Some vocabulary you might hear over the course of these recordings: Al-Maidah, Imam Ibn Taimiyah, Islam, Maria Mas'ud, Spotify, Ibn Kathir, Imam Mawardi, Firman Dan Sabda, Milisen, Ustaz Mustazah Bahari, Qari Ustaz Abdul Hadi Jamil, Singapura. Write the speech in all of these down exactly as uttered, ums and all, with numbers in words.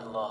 Allah,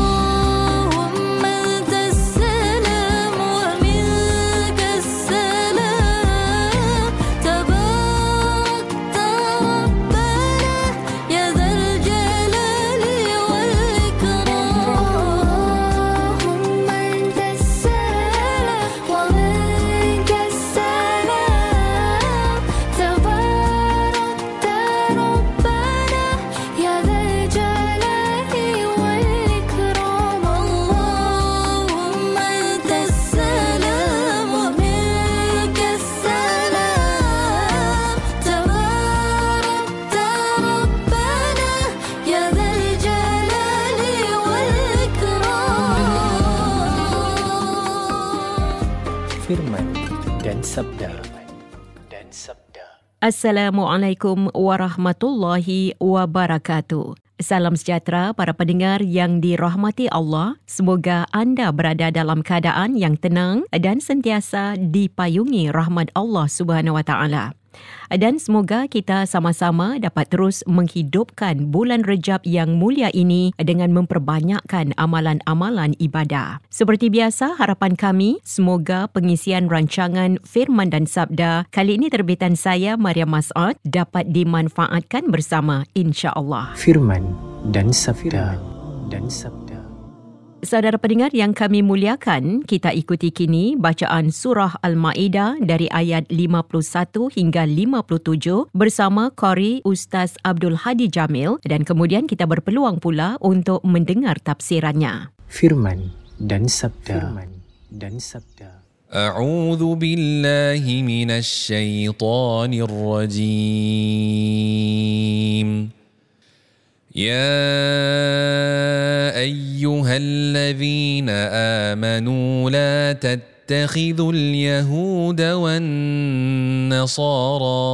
Firman dan sabda. Dan sabda. Assalamualaikum warahmatullahi wabarakatuh. Salam sejahtera para pendengar yang dirahmati Allah. Semoga anda berada dalam keadaan yang tenang dan sentiasa dipayungi rahmat Allah Subhanahu Wa Taala. Dan semoga kita sama-sama dapat terus menghidupkan bulan Rejab yang mulia ini dengan memperbanyakkan amalan-amalan ibadah. Seperti biasa, harapan kami semoga pengisian rancangan Firman dan Sabda kali ini terbitan saya, Maria Mas'ud, dapat dimanfaatkan bersama, insya-Allah. Firman dan Sabda. Dan Sabda. Saudara pendengar yang kami muliakan, kita ikuti kini bacaan surah Al-Maidah dari ayat lima puluh satu hingga lima puluh tujuh bersama Qari Ustaz Abdul Hadi Jamil, dan kemudian kita berpeluang pula untuk mendengar tafsirannya. Firman dan sabda. Firman dan sabda. A'udzu billahi minasy syaithanir rajim. يَا أَيُّهَا الَّذِينَ آمَنُوا لَا تَتَّخِذُوا الْيَهُودَ وَالنَّصَارَى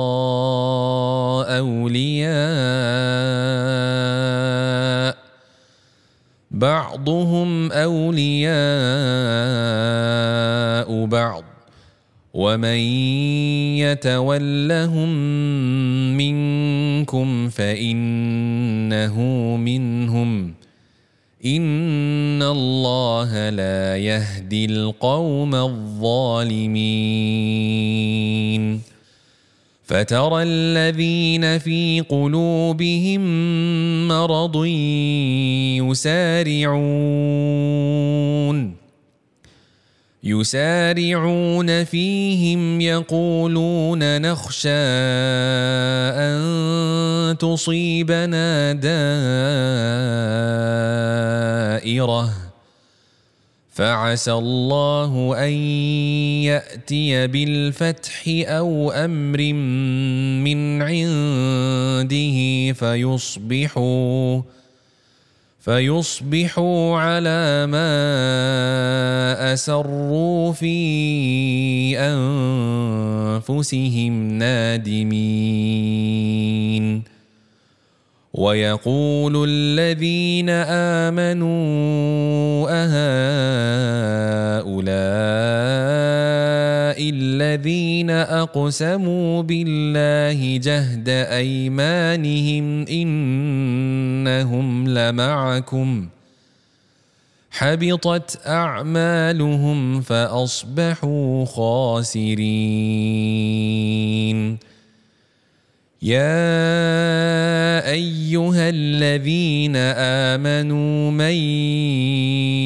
أَوْلِيَاءَ بَعْضُهُمْ أَوْلِيَاءُ بَعْضٍ وَمَنْ يَتَوَلَّهُمْ مِنْكُمْ فَإِنَّهُ مِنْهُمْ إِنَّ اللَّهَ لَا يَهْدِي الْقَوْمَ الظَّالِمِينَ فَتَرَى الَّذِينَ فِي قُلُوبِهِمْ مَرَضٌ يُسَارِعُونَ يسارعون فيهم يقولون نخشى أن تصيبنا دائرة فعسى الله أن يأتي بالفتح أو أمر من عنده فيصبحوا فيصبحوا على ما أسروا في أنفسهم نادمين ويقول الذين آمنوا أهؤلاء الذين أقسموا بالله جهد أيمانهم إنهم لمعكم حبطت أعمالهم فأصبحوا خاسرين يَا أَيُّهَا الَّذِينَ آمَنُوا مَنْ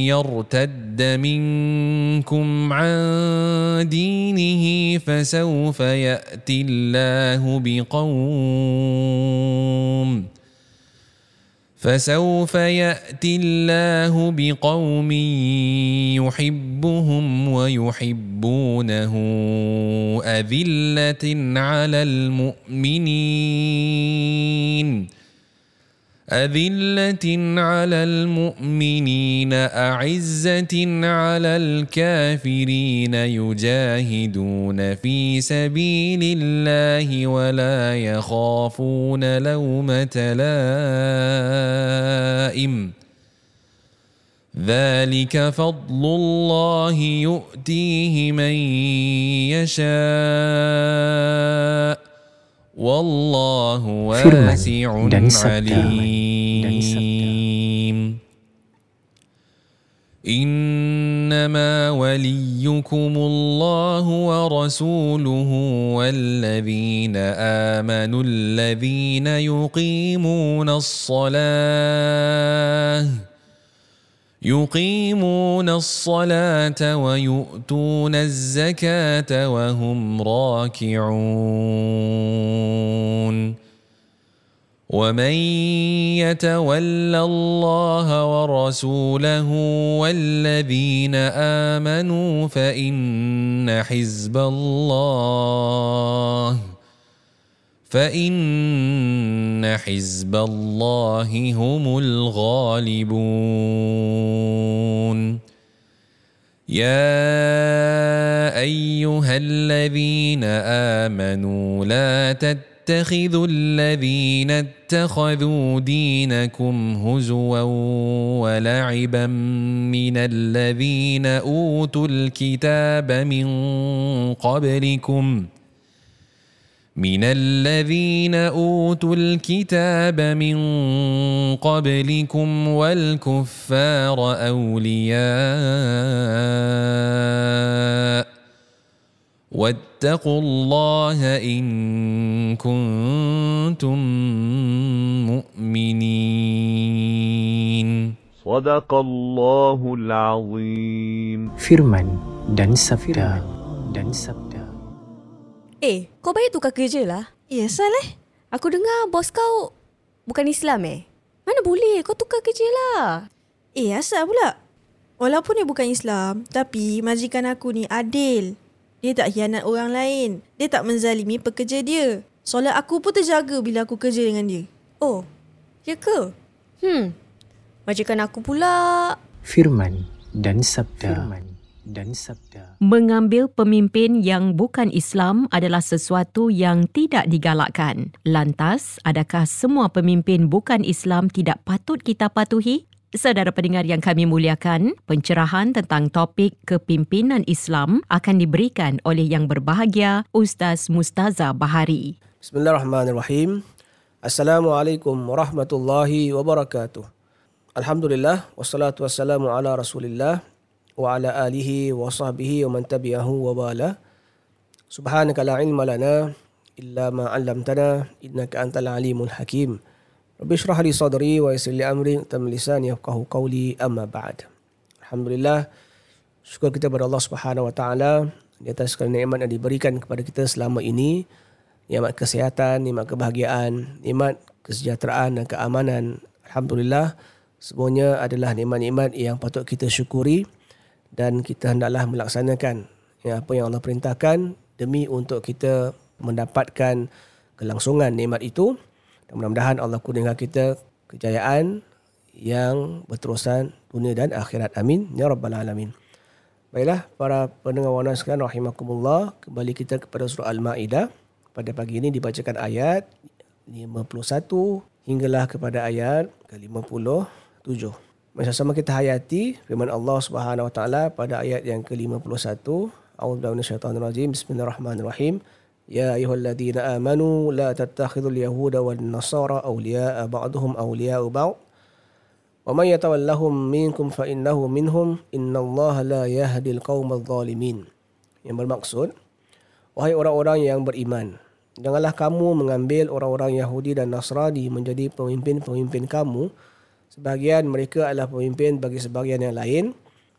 يَرْتَدَّ مِنْكُمْ عَنْ دِينِهِ فَسَوْفَ يَأْتِي اللَّهُ بِقَوْمٍ فسوف يأتي الله بقوم يحبهم ويحبونه أذلة على المؤمنين أذلة على المؤمنين أعزة على الكافرين يجاهدون في سبيل الله ولا يخافون لومة لائم ذلك فضل الله يؤتيه من يشاء Wallahu wasi'un alim. Innama waliyukumullahu wa rasuluhu wallazina amanu allazina yuqimuna as-salah يقيمون الصلاة ويؤتون الزكاة وهم راكعون ومن يتول الله ورسوله والذين آمنوا فإن حزب الله فإن حزب الله هم الغالبون يا أيها الذين آمنوا لا تتخذوا الذين اتخذوا دينكم هزوا ولعبا من الذين أوتوا الكتاب من قبلكم من الذين أوتوا الكتاب من قبلكم والكفار أولياء واتقوا الله إن كنتم مؤمنين. صدق الله العظيم. Firman dan Sabda. Dan Sabda. Eh, kau baik tukar kerja lah. Eh, asal eh? Aku dengar bos kau bukan Islam eh? Mana boleh, kau tukar kerja lah. Eh, asal pula? Walaupun dia bukan Islam, tapi majikan aku ni adil. Dia tak hianat orang lain. Dia tak menzalimi pekerja dia. Solat aku pun terjaga bila aku kerja dengan dia. Oh, ya ke? Hmm, majikan aku pula. Firman dan Sabda. Firman. Dan sabda. Mengambil pemimpin yang bukan Islam adalah sesuatu yang tidak digalakkan. Lantas, adakah semua pemimpin bukan Islam tidak patut kita patuhi? Saudara pendengar yang kami muliakan, pencerahan tentang topik kepimpinan Islam akan diberikan oleh yang berbahagia Ustaz Mustazah Bahari. Bismillahirrahmanirrahim. Assalamualaikum warahmatullahi wabarakatuh. Alhamdulillah, wassalatu wassalamu ala Rasulillah wa ala alihi wa sahbihi wa man tabi'ahu wa bala. Subhanaka la ilma lana illa ma 'allamtana innaka antal alimul hakim. Rabbi shrah li sadri wa yassir li amri tamma lisani yafqahu qawli amma ba'd. Alhamdulillah, syukur kita kepada Allah Subhanahu wa taala di atas nikmat yang diberikan kepada kita selama ini, nikmat kesihatan, nikmat kebahagiaan, nikmat kesejahteraan dan keamanan. Alhamdulillah, semuanya adalah nikmat-nikmat yang patut kita syukuri. Dan kita hendaklah melaksanakan apa yang Allah perintahkan demi untuk kita mendapatkan kelangsungan nikmat itu. Dan mudah-mudahan Allah kurniakan kita kejayaan yang berterusan dunia dan akhirat. Amin. Ya Rabbal Alamin. Baiklah, para pendengar warna sekalian, rahimakumullah. Kembali kita kepada surah Al-Maidah. Pada pagi ini dibacakan ayat lima puluh satu hinggalah kepada ayat ke lima puluh tujuh. Sama-sama kita hayati firman Allah Subhanahu Wa Taala pada ayat yang ke lima puluh satu. A'udzubillahi minasyaitonirrajim. Bismillahirrahmanirrahim. Ya ayyuhalladzina amanu la tattakhidul yahuda wan nasara awliya'a ba'duhum awliya'u ba'd. Wa man yatawallahum minkum fa innahu minhum. Innallaha la yahdil qaumadh dhalimin. Yang bermaksud, wahai orang-orang yang beriman, janganlah kamu mengambil orang-orang Yahudi dan Nasrani menjadi pemimpin-pemimpin kamu. Sebahagian mereka adalah pemimpin bagi sebahagian yang lain.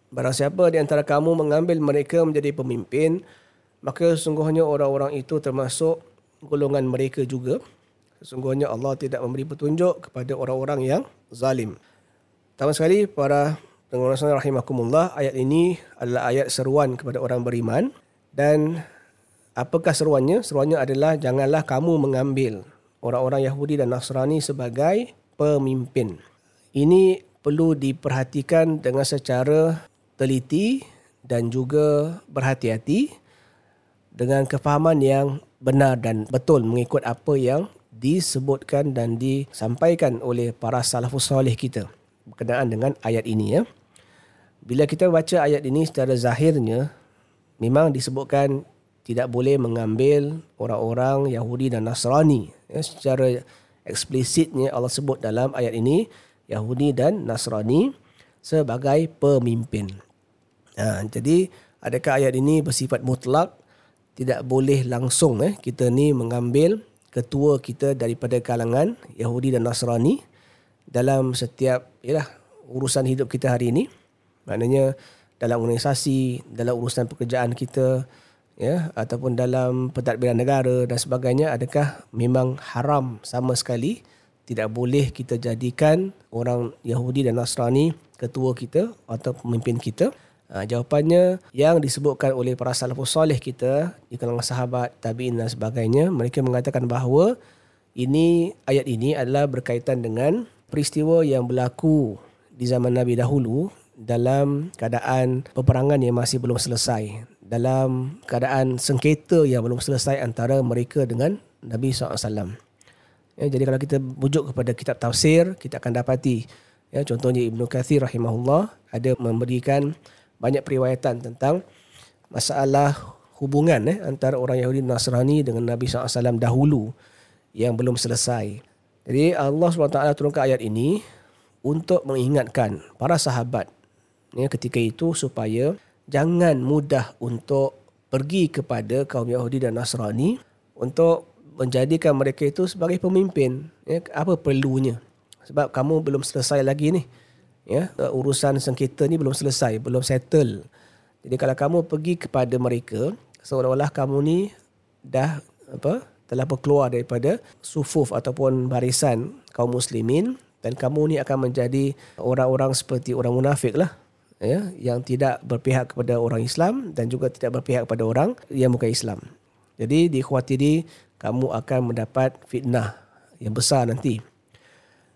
Barang siapa di antara kamu mengambil mereka menjadi pemimpin, maka sesungguhnya orang-orang itu termasuk golongan mereka juga. Sesungguhnya Allah tidak memberi petunjuk kepada orang-orang yang zalim. Pertama sekali, para pendengar sekalian rahimakumullah, ayat ini adalah ayat seruan kepada orang beriman. Dan apakah seruannya? Seruannya adalah janganlah kamu mengambil orang-orang Yahudi dan Nasrani sebagai pemimpin. Ini perlu diperhatikan dengan secara teliti dan juga berhati-hati dengan kefahaman yang benar dan betul mengikut apa yang disebutkan dan disampaikan oleh para salafus soleh kita berkenaan dengan ayat ini, ya. Bila kita baca ayat ini secara zahirnya, memang disebutkan tidak boleh mengambil orang-orang Yahudi dan Nasrani, ya. Secara eksplisitnya Allah sebut dalam ayat ini Yahudi dan Nasrani sebagai pemimpin. Ha, jadi adakah ayat ini bersifat mutlak? Tidak boleh langsung eh, kita ni mengambil ketua kita daripada kalangan Yahudi dan Nasrani dalam setiap yalah, urusan hidup kita hari ini. Maknanya dalam organisasi, dalam urusan pekerjaan kita, ya, ataupun dalam pentadbiran negara dan sebagainya. Adakah memang haram sama sekali? Tidak boleh kita jadikan orang Yahudi dan Nasrani ketua kita atau pemimpin kita. Ha, jawapannya yang disebutkan oleh para salafus soleh kita di kalangan sahabat, tabi'in dan sebagainya, mereka mengatakan bahawa ini ayat ini adalah berkaitan dengan peristiwa yang berlaku di zaman Nabi dahulu dalam keadaan peperangan yang masih belum selesai, dalam keadaan sengketa yang belum selesai antara mereka dengan Nabi sallallahu alaihi wasallam. Ya, jadi kalau kita bujuk kepada kitab tafsir, kita akan dapati, ya, contohnya Ibn Kathir rahimahullah ada memberikan banyak periwayatan tentang masalah hubungan eh, antara orang Yahudi dan Nasrani dengan Nabi sallallahu alaihi wasallam dahulu yang belum selesai. Jadi Allah subhanahu wa taala turunkan ayat ini untuk mengingatkan para sahabat ya, ketika itu supaya jangan mudah untuk pergi kepada kaum Yahudi dan Nasrani untuk menjadikan mereka itu sebagai pemimpin. Ya, apa perlunya? Sebab kamu belum selesai lagi ni. Ya, urusan sengketa ni belum selesai, belum settle. Jadi kalau kamu pergi kepada mereka seolah-olah kamu ni dah apa telah keluar daripada sufuf ataupun barisan kaum muslimin dan kamu ni akan menjadi orang-orang seperti orang munafik lah, ya, yang tidak berpihak kepada orang Islam dan juga tidak berpihak kepada orang yang bukan Islam. Jadi dikhawatiri kamu akan mendapat fitnah yang besar nanti.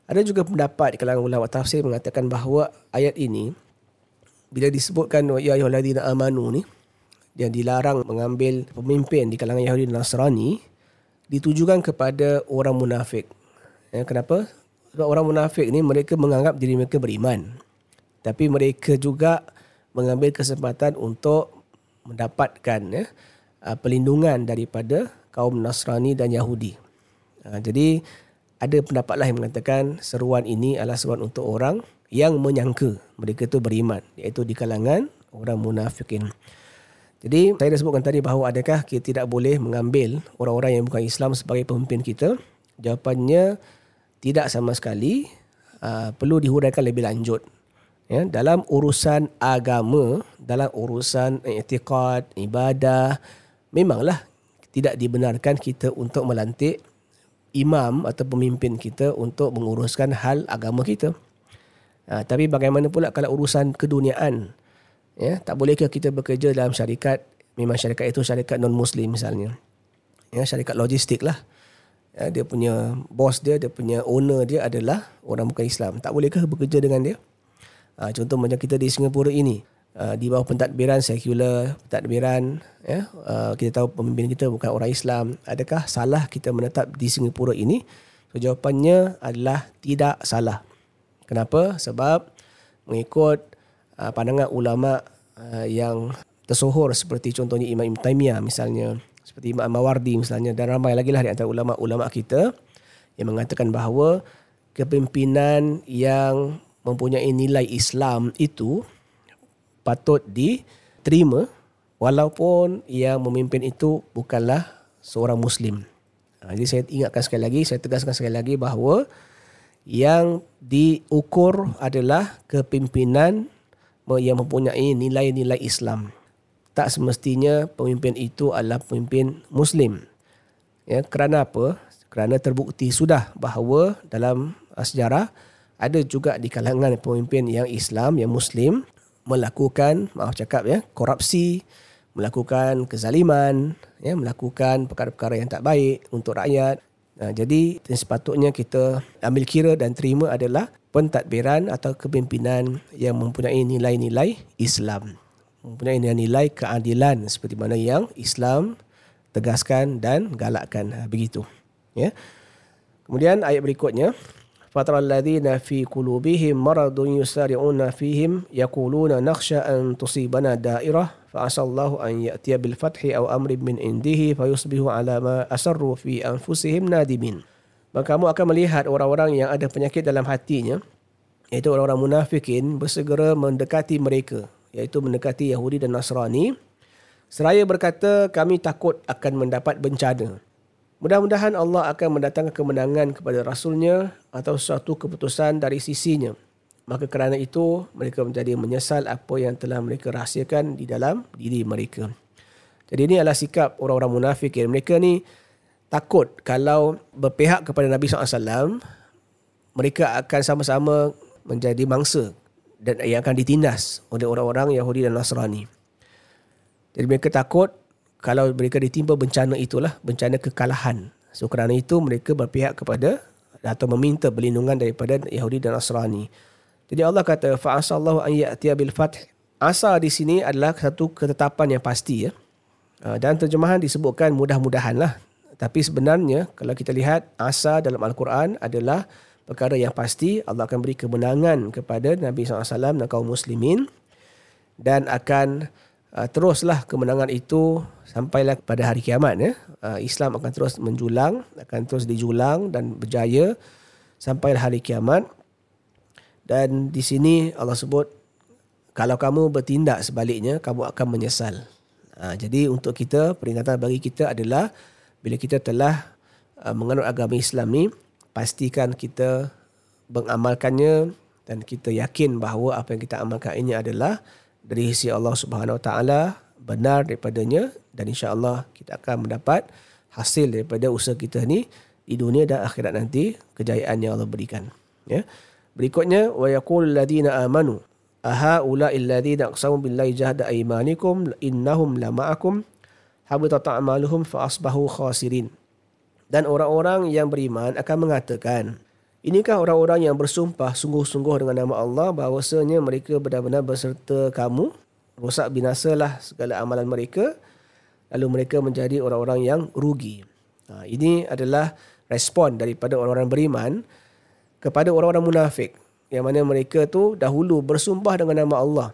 Ada juga pendapat di kalangan ulama tafsir mengatakan bahawa ayat ini bila disebutkan ya ayyuhallazina amanu ni, yang dilarang mengambil pemimpin di kalangan Yahudi dan Nasrani, ditujukan kepada orang munafik. Ya, kenapa? Sebab orang munafik ni mereka menganggap diri mereka beriman. Tapi mereka juga mengambil kesempatan untuk mendapatkan ya, perlindungan daripada kaum Nasrani dan Yahudi. Ha, jadi ada pendapat lain mengatakan seruan ini adalah seruan untuk orang yang menyangka mereka itu beriman, iaitu di kalangan orang munafikin. Jadi saya dah sebutkan tadi bahawa adakah kita tidak boleh mengambil orang-orang yang bukan Islam sebagai pemimpin kita? Jawapannya tidak sama sekali. Uh, perlu dihuraikan lebih lanjut. Ya, dalam urusan agama, dalam urusan i'tiqad, ibadah, memanglah tidak dibenarkan kita untuk melantik imam atau pemimpin kita untuk menguruskan hal agama kita. Ha, tapi bagaimana pula kalau urusan keduniaan? Ya, tak bolehkah kita bekerja dalam syarikat, memang syarikat itu syarikat non-Muslim misalnya. Ya, syarikat logistik lah. Ya, dia punya bos dia, dia punya owner dia adalah orang bukan Islam. Tak bolehkah bekerja dengan dia? Ha, contoh macam kita di Singapura ini. Uh, di bawah pentadbiran sekular, pentadbiran ya, uh, kita tahu pemimpin kita bukan orang Islam. Adakah salah kita menetap di Singapura ini? So, jawapannya adalah tidak salah. Kenapa? Sebab mengikut uh, pandangan ulama uh, yang tersohor seperti contohnya Imam Ibn Taimiyah misalnya, seperti Imam Mawardi misalnya, dan ramai lagi lah di antara ulama-ulama kita yang mengatakan bahawa kepimpinan yang mempunyai nilai Islam itu patut diterima walaupun yang memimpin itu bukanlah seorang Muslim. Jadi saya ingatkan sekali lagi, saya tegaskan sekali lagi bahawa yang diukur adalah kepimpinan yang mempunyai nilai-nilai Islam. Tak semestinya pemimpin itu adalah pemimpin Muslim. Ya, kerana apa? kerana terbukti sudah bahawa dalam sejarah ada juga di kalangan pemimpin yang Islam, yang Muslim melakukan, maaf cakap ya, korupsi, melakukan kezaliman, ya, melakukan perkara-perkara yang tak baik untuk rakyat. Nah, jadi sepatutnya kita ambil kira dan terima adalah pentadbiran atau kepimpinan yang mempunyai nilai-nilai Islam, mempunyai nilai keadilan seperti mana yang Islam tegaskan dan galakkan, begitu. Ya. Kemudian ayat berikutnya, fataral ladzina fi qulubihim maradun yusari'una fihim yaquluna nakhsha an tusibana dairah fa'asallahu an ya'tiya bil fathi aw amrin min indihi fayusbihu ala ma asarru fi anfusihim nadimin. Maka kamu akan melihat orang-orang yang ada penyakit dalam hatinya, iaitu orang-orang munafikin, bersegera mendekati mereka, iaitu mendekati Yahudi dan Nasrani, seraya berkata kami takut akan mendapat bencana. Mudah-mudahan Allah akan mendatangkan kemenangan kepada Rasulnya atau suatu keputusan dari sisinya. Maka kerana itu, mereka menjadi menyesal apa yang telah mereka rahsiakan di dalam diri mereka. Jadi ini adalah sikap orang-orang munafik. Mereka ni takut kalau berpihak kepada Nabi sallallahu alaihi wasallam, mereka akan sama-sama menjadi mangsa dan yang akan ditindas oleh orang-orang Yahudi dan Nasrani. Jadi mereka takut kalau mereka ditimpa bencana itulah, bencana kekalahan. So kerana itu mereka berpihak kepada atau meminta perlindungan daripada Yahudi dan Nasrani. Jadi Allah kata fa'asallahu an ya'tiya bil fath. Asa di sini adalah satu ketetapan yang pasti, ya. Dan terjemahan disebutkan mudah-mudahanlah. Tapi sebenarnya kalau kita lihat asa dalam Al-Quran adalah perkara yang pasti. Allah akan beri kemenangan kepada Nabi sallallahu alaihi wasallam dan kaum muslimin, dan akan Uh, teruslah kemenangan itu sampailah pada hari kiamat, ya. Uh, Islam akan terus menjulang, akan terus dijulang dan berjaya sampai hari kiamat. Dan di sini Allah sebut, kalau kamu bertindak sebaliknya, kamu akan menyesal. Uh, jadi untuk kita, peringatan bagi kita adalah bila kita telah uh, menganut agama Islam ni, pastikan kita mengamalkannya dan kita yakin bahawa apa yang kita amalkan ini adalah dari sisi Allah Subhanahu Wa Taala, benar daripadanya, dan insya-Allah kita akan mendapat hasil daripada usaha kita ni di dunia dan akhirat nanti, kejayaan yang Allah berikan, ya. Berikutnya wa yaqulul ladina amanu aha ulail ladina aqsamu billahi jahda aymanikum innahum lama'akum habitat a'maluhum fa asbahu khasirin. Dan orang-orang yang beriman akan mengatakan, inikah orang-orang yang bersumpah sungguh-sungguh dengan nama Allah bahawasanya mereka benar-benar berserta kamu, rosak binasalah segala amalan mereka, lalu mereka menjadi orang-orang yang rugi. Ha, ini adalah respon daripada orang-orang beriman kepada orang-orang munafik, yang mana mereka tu dahulu bersumpah dengan nama Allah.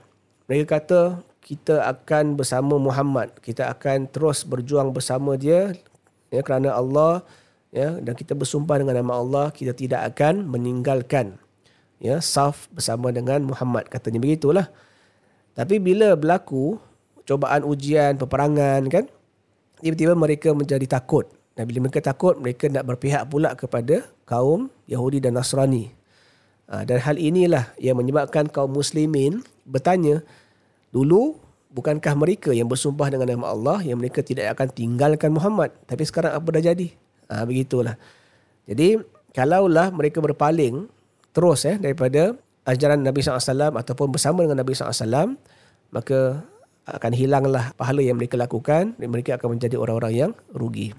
Mereka kata, kita akan bersama Muhammad, kita akan terus berjuang bersama dia, ya, kerana Allah, ya, dan kita bersumpah dengan nama Allah kita tidak akan meninggalkan, ya, saf bersama dengan Muhammad, katanya begitulah. Tapi bila berlaku cubaan, ujian, peperangan, kan, tiba-tiba mereka menjadi takut. Dan bila mereka takut, mereka nak berpihak pula kepada kaum Yahudi dan Nasrani. Dan hal inilah yang menyebabkan kaum muslimin bertanya, dulu bukankah mereka yang bersumpah dengan nama Allah yang mereka tidak akan tinggalkan Muhammad, tapi sekarang apa dah jadi? Ha, begitulah. Jadi kalaulah mereka berpaling terus, eh, daripada ajaran Nabi sallallahu alaihi wasallam ataupun bersama dengan Nabi sallallahu alaihi wasallam, maka akan hilanglah pahala yang mereka lakukan dan mereka akan menjadi orang-orang yang rugi.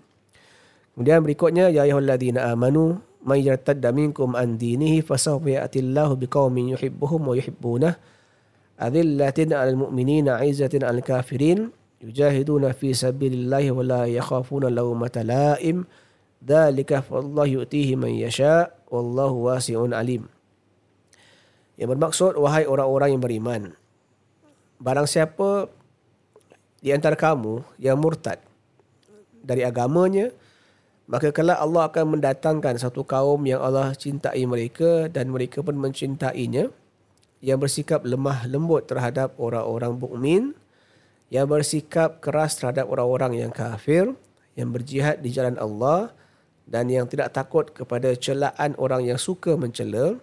Kemudian berikutnya, ya ayyuhalladzina amanu may yartadda minkum an dinihi fasawfa ya'tillahu biqaumin yuhibbuhum wa yuhibbunah adillatin 'alal mu'minina 'izzatin 'alal kafirin yujahiduna fi sabilillahi wa la yakhafuna lawmata la'im dzalika fallahu yu'tihi man yasha wallahu wasi'un alim. Yang bermaksud, wahai orang-orang yang beriman, barang siapa di antara kamu yang murtad dari agamanya, maka kelak Allah akan mendatangkan satu kaum yang Allah cintai mereka dan mereka pun mencintainya, yang bersikap lemah lembut terhadap orang-orang mukmin, yang bersikap keras terhadap orang-orang yang kafir, yang berjihad di jalan Allah dan yang tidak takut kepada celaan orang yang suka mencela,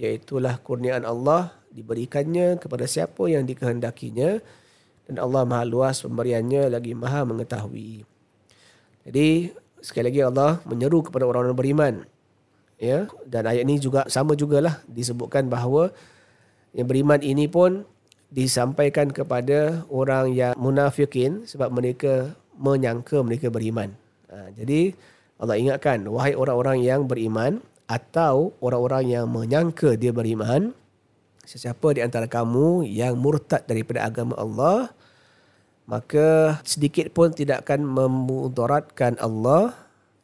iaitulah kurniaan Allah diberikannya kepada siapa yang dikehendakinya, dan Allah maha luas pemberiannya lagi maha mengetahui. Jadi Sekali lagi Allah menyeru kepada orang-orang beriman. Ya, dan ayat ini juga sama jugalah disebutkan bahawa yang beriman ini pun disampaikan kepada orang yang munafikin sebab mereka menyangka mereka beriman. Ha, jadi Allah ingatkan, wahai orang-orang yang beriman atau orang-orang yang menyangka dia beriman, sesiapa di antara kamu yang murtad daripada agama Allah, maka sedikit pun tidak akan memudaratkan Allah,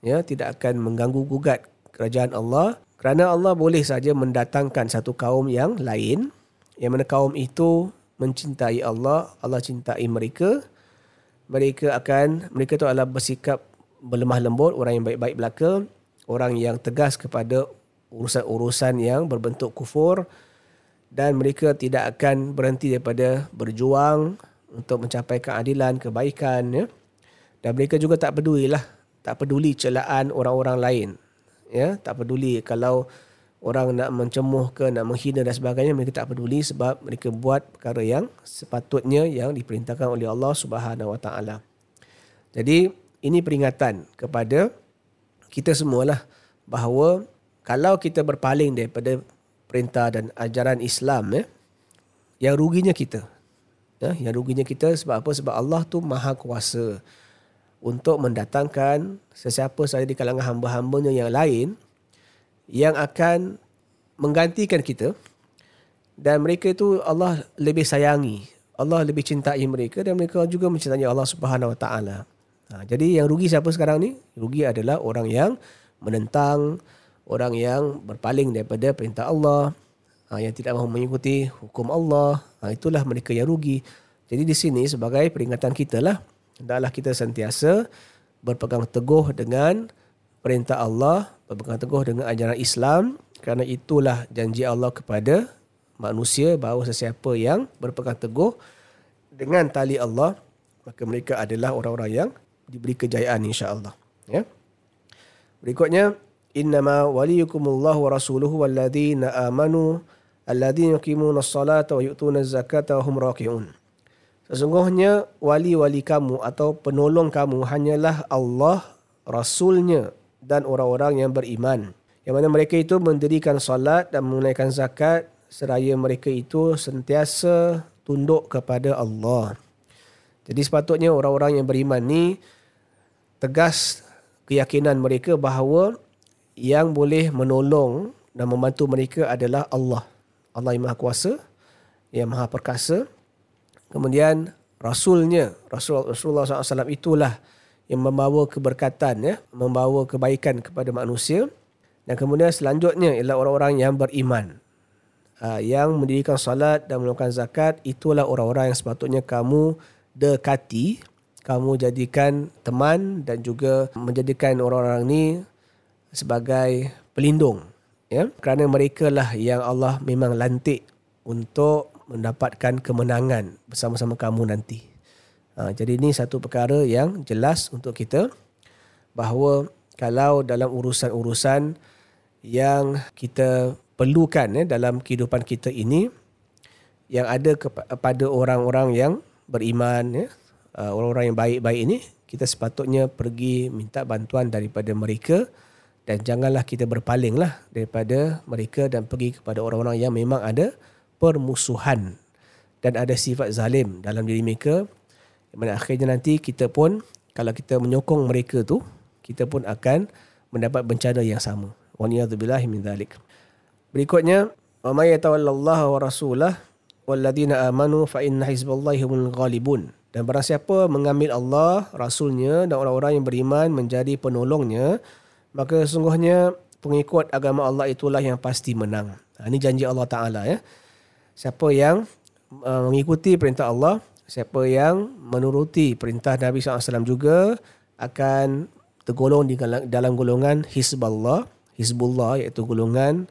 ya, tidak akan mengganggu-gugat kerajaan Allah, kerana Allah boleh saja mendatangkan satu kaum yang lain yang mana kaum itu mencintai Allah, Allah cintai mereka, mereka akan mereka itu adalah bersikap berlemah lembut, orang yang baik-baik belaka, orang yang tegas kepada urusan-urusan yang berbentuk kufur, dan mereka tidak akan berhenti daripada berjuang untuk mencapai keadilan, kebaikan, ya. Dan mereka juga tak pedulilah, tak peduli celaan orang-orang lain. Ya, tak peduli kalau orang nak mencemuh ke, nak menghina dan sebagainya, mereka tak peduli sebab mereka buat perkara yang sepatutnya yang diperintahkan oleh Allah Subhanahu Wa Taala. Jadi ini peringatan kepada kita semualah bahawa kalau kita berpaling daripada perintah dan ajaran Islam, ya, yang ruginya kita. Ya, yang ruginya kita sebab apa? Sebab Allah tu maha kuasa untuk mendatangkan sesiapa sahaja di kalangan hamba-hambanya yang lain yang akan menggantikan kita, dan mereka itu Allah lebih sayangi, Allah lebih cintai mereka, dan mereka juga mencintai Allah Subhanahu Wa Taala. Jadi yang rugi siapa sekarang ni? Rugi adalah orang yang menentang, orang yang berpaling daripada perintah Allah, yang tidak mahu mengikuti hukum Allah. Itulah mereka yang rugi. Jadi di sini sebagai peringatan kita lah, hendaklah kita sentiasa berpegang teguh dengan perintah Allah, berpegang teguh dengan ajaran Islam, kerana itulah janji Allah kepada manusia bahawa sesiapa yang berpegang teguh dengan tali Allah, maka mereka adalah orang-orang yang diberi kejayaan insya-Allah. Ya. Berikutnya, innama waliyukumullahu wa rasuluhu walladzina amanu alladzina yuqimuna as-salata wa yu'tuna az-zakata wa hum raki'un. Sesungguhnya wali-wali kamu atau penolong kamu hanyalah Allah, Rasulnya dan orang-orang yang beriman, yang mana mereka itu mendirikan salat dan menunaikan zakat seraya mereka itu sentiasa tunduk kepada Allah. Jadi sepatutnya orang-orang yang beriman ni tegas keyakinan mereka bahawa yang boleh menolong dan membantu mereka adalah Allah. Allah yang Maha Kuasa, yang Maha Perkasa. Kemudian Rasulnya, Rasul, Rasulullah sallallahu alaihi wasallam itulah yang membawa keberkatan, ya, membawa kebaikan kepada manusia. Dan kemudian selanjutnya ialah orang-orang yang beriman, ha, yang mendirikan salat dan melakukan zakat. Itulah orang-orang yang sepatutnya kamu dekati, kamu jadikan teman dan juga menjadikan orang-orang ni sebagai pelindung, ya, kerana merekalah yang Allah memang lantik untuk mendapatkan kemenangan bersama-sama kamu nanti. Ha, jadi ini satu perkara yang jelas untuk kita bahawa kalau dalam urusan-urusan yang kita perlukan, ya, dalam kehidupan kita ini yang ada kepada orang-orang yang beriman, ya, orang-orang yang baik-baik ini, kita sepatutnya pergi minta bantuan daripada mereka dan janganlah kita berpalinglah daripada mereka dan pergi kepada orang-orang yang memang ada permusuhan dan ada sifat zalim dalam diri mereka, dan akhirnya nanti kita pun kalau kita menyokong mereka tu, kita pun akan mendapat bencana yang sama. Wa na'udzubillahi min dzalik. Berikutnya, wa may yatawallallahu wa rasulahu walladzina amanu fa inna hizballahi humul ghalibun. Dan barang siapa mengambil Allah, Rasulnya dan orang-orang yang beriman menjadi penolongnya, maka sesungguhnya pengikut agama Allah itulah yang pasti menang. Ha, ini janji Allah Ta'ala, ya. Siapa yang uh, mengikuti perintah Allah, siapa yang menuruti perintah Nabi sallallahu alaihi wasallam juga akan tergolong di dalam golongan Hizballah, Hizbullah, iaitu golongan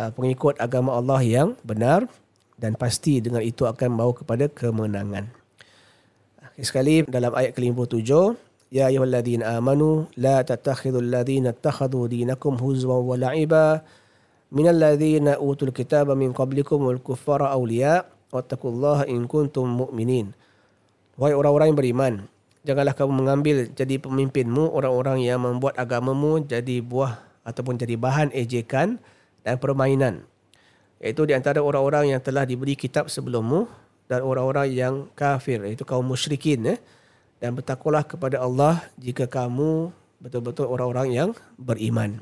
uh, pengikut agama Allah yang benar, dan pasti dengan itu akan membawa kepada kemenangan. Akhir sekali dalam ayat ke lima puluh tujuh, Ya ayyuhalladzina amanu la tattakhidul ladzina ittakhadhu dinakum huzwan wa la'iba minal ladzina utul kitaba min qablikum wal kuffara awliya wattaqullaha in kuntum mu'minin. Wahai orang-orang yang beriman, janganlah kamu mengambil jadi pemimpinmu orang-orang yang membuat agamamu jadi buah ataupun jadi bahan ejekan dan permainan. Iaitu di antara orang-orang yang telah diberi kitab sebelummu dan orang-orang yang kafir, iaitu kaum musyrikin. Eh? Dan bertakwalah kepada Allah jika kamu betul-betul orang-orang yang beriman.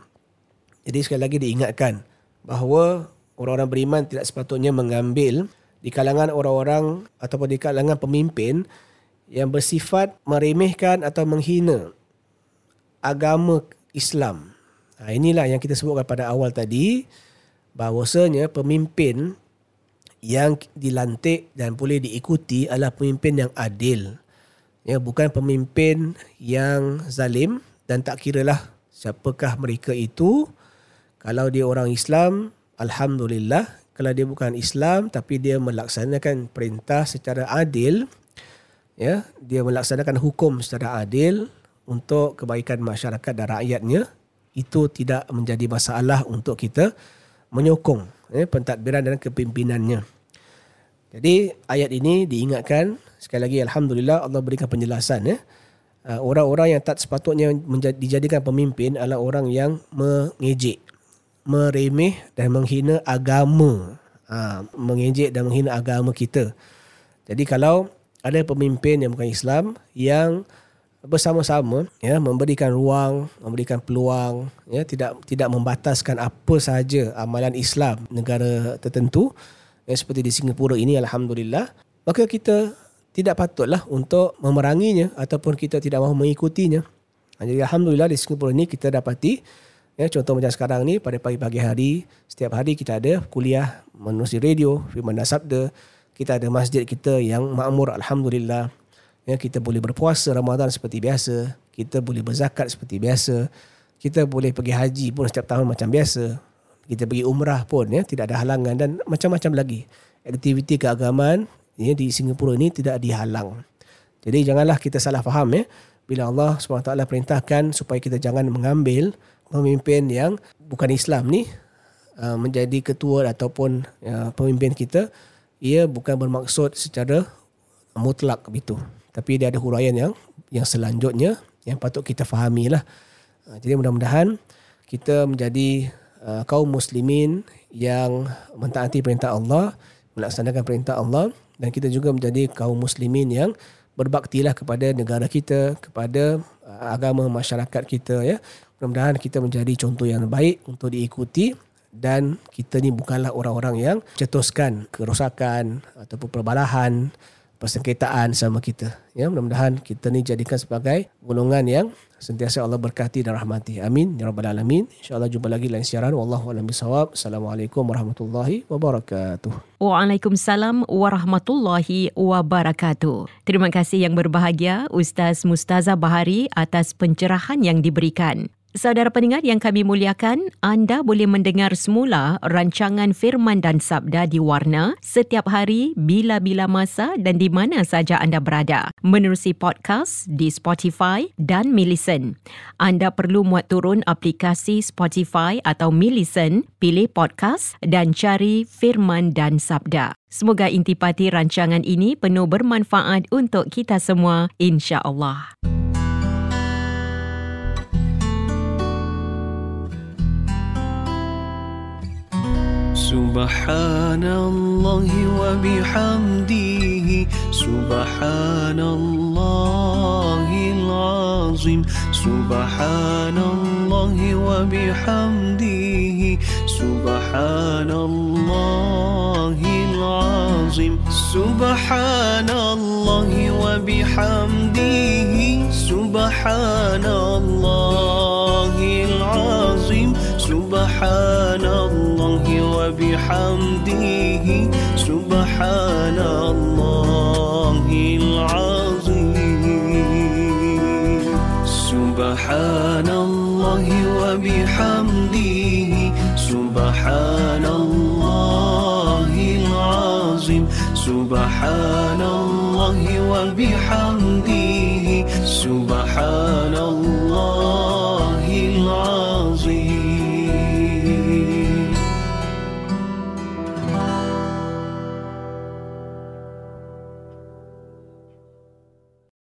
Jadi sekali lagi diingatkan bahawa orang-orang beriman tidak sepatutnya mengambil di kalangan orang-orang ataupun di kalangan pemimpin yang bersifat meremehkan atau menghina agama Islam. Ha, inilah yang kita sebutkan pada awal tadi, bahawasanya pemimpin yang dilantik dan boleh diikuti adalah pemimpin yang adil. Ya, bukan pemimpin yang zalim, dan tak kiralah siapakah mereka itu. Kalau dia orang Islam, alhamdulillah. Kalau dia bukan Islam tapi dia melaksanakan perintah secara adil, ya, dia melaksanakan hukum secara adil untuk kebaikan masyarakat dan rakyatnya, itu tidak menjadi masalah untuk kita menyokong eh, pentadbiran dan kepimpinannya. Jadi ayat ini diingatkan sekali lagi, alhamdulillah Allah berikan penjelasan. Eh. Orang-orang yang tak sepatutnya menjadi, dijadikan pemimpin adalah orang yang mengejek, meremeh dan menghina agama. Ha, mengejek dan menghina agama kita. Jadi kalau ada pemimpin yang bukan Islam yang bersama-sama ya memberikan ruang, memberikan peluang, ya tidak tidak membataskan apa sahaja amalan Islam negara tertentu, ya, seperti di Singapura ini alhamdulillah, maka kita tidak patutlah untuk memeranginya ataupun kita tidak mahu mengikutinya. Jadi alhamdulillah di Singapura ini kita dapati, ya, contoh macam sekarang ni pada pagi-pagi hari, setiap hari kita ada kuliah menerusi radio Firman Dan Sabda, kita ada masjid kita yang makmur alhamdulillah. Ya, kita boleh berpuasa Ramadan seperti biasa. Kita boleh berzakat seperti biasa. Kita boleh pergi haji pun setiap tahun macam biasa. Kita pergi umrah pun, ya, tidak ada halangan dan macam-macam lagi. Aktiviti keagamaan, ya, di Singapura ini tidak dihalang. Jadi janganlah kita salah faham, ya, bila Allah subhanahu wa taala perintahkan supaya kita jangan mengambil pemimpin yang bukan Islam ni menjadi ketua ataupun pemimpin kita. Ia bukan bermaksud secara mutlak begitu. Tapi dia ada huraian yang yang selanjutnya yang patut kita fahamilah. Jadi mudah-mudahan kita menjadi uh, kaum muslimin yang mentaati perintah Allah, melaksanakan perintah Allah, dan kita juga menjadi kaum muslimin yang berbaktilah kepada negara kita, kepada uh, agama masyarakat kita, ya. Mudah-mudahan kita menjadi contoh yang baik untuk diikuti, dan kita ni bukanlah orang-orang yang cetuskan kerosakan ataupun perbalahan, persengketaan sama kita. Ya, mudah-mudahan kita ni jadikan sebagai golongan yang sentiasa Allah berkati dan rahmati. Amin ya rabbal alamin. Insya-Allah jumpa lagi lain siaran. Wallahu a'lam bissawab. Assalamualaikum warahmatullahi wabarakatuh. Waalaikumsalam warahmatullahi wabarakatuh. Terima kasih yang berbahagia Ustaz Mustazah Bahari atas pencerahan yang diberikan. Saudara pendengar yang kami muliakan, anda boleh mendengar semula rancangan Firman dan Sabda di Warna setiap hari, bila-bila masa dan di mana saja anda berada, menerusi podcast di Spotify dan Milisen. Anda perlu muat turun aplikasi Spotify atau Milisen, pilih podcast dan cari Firman dan Sabda. Semoga intipati rancangan ini penuh bermanfaat untuk kita semua, insya-Allah. Subhanallah wa bihamdihi, subhanallahil azim, subhanallah wa bihamdihi, subhanallahil azim, subhanallah wa bihamdihi, subhanallahil azim, subhanallah wa bihamdihi, subhanallahil azim, subhanallah wa bihamdihi, subhanallahil azim, subhanallah wa bihamdihi, subhanallah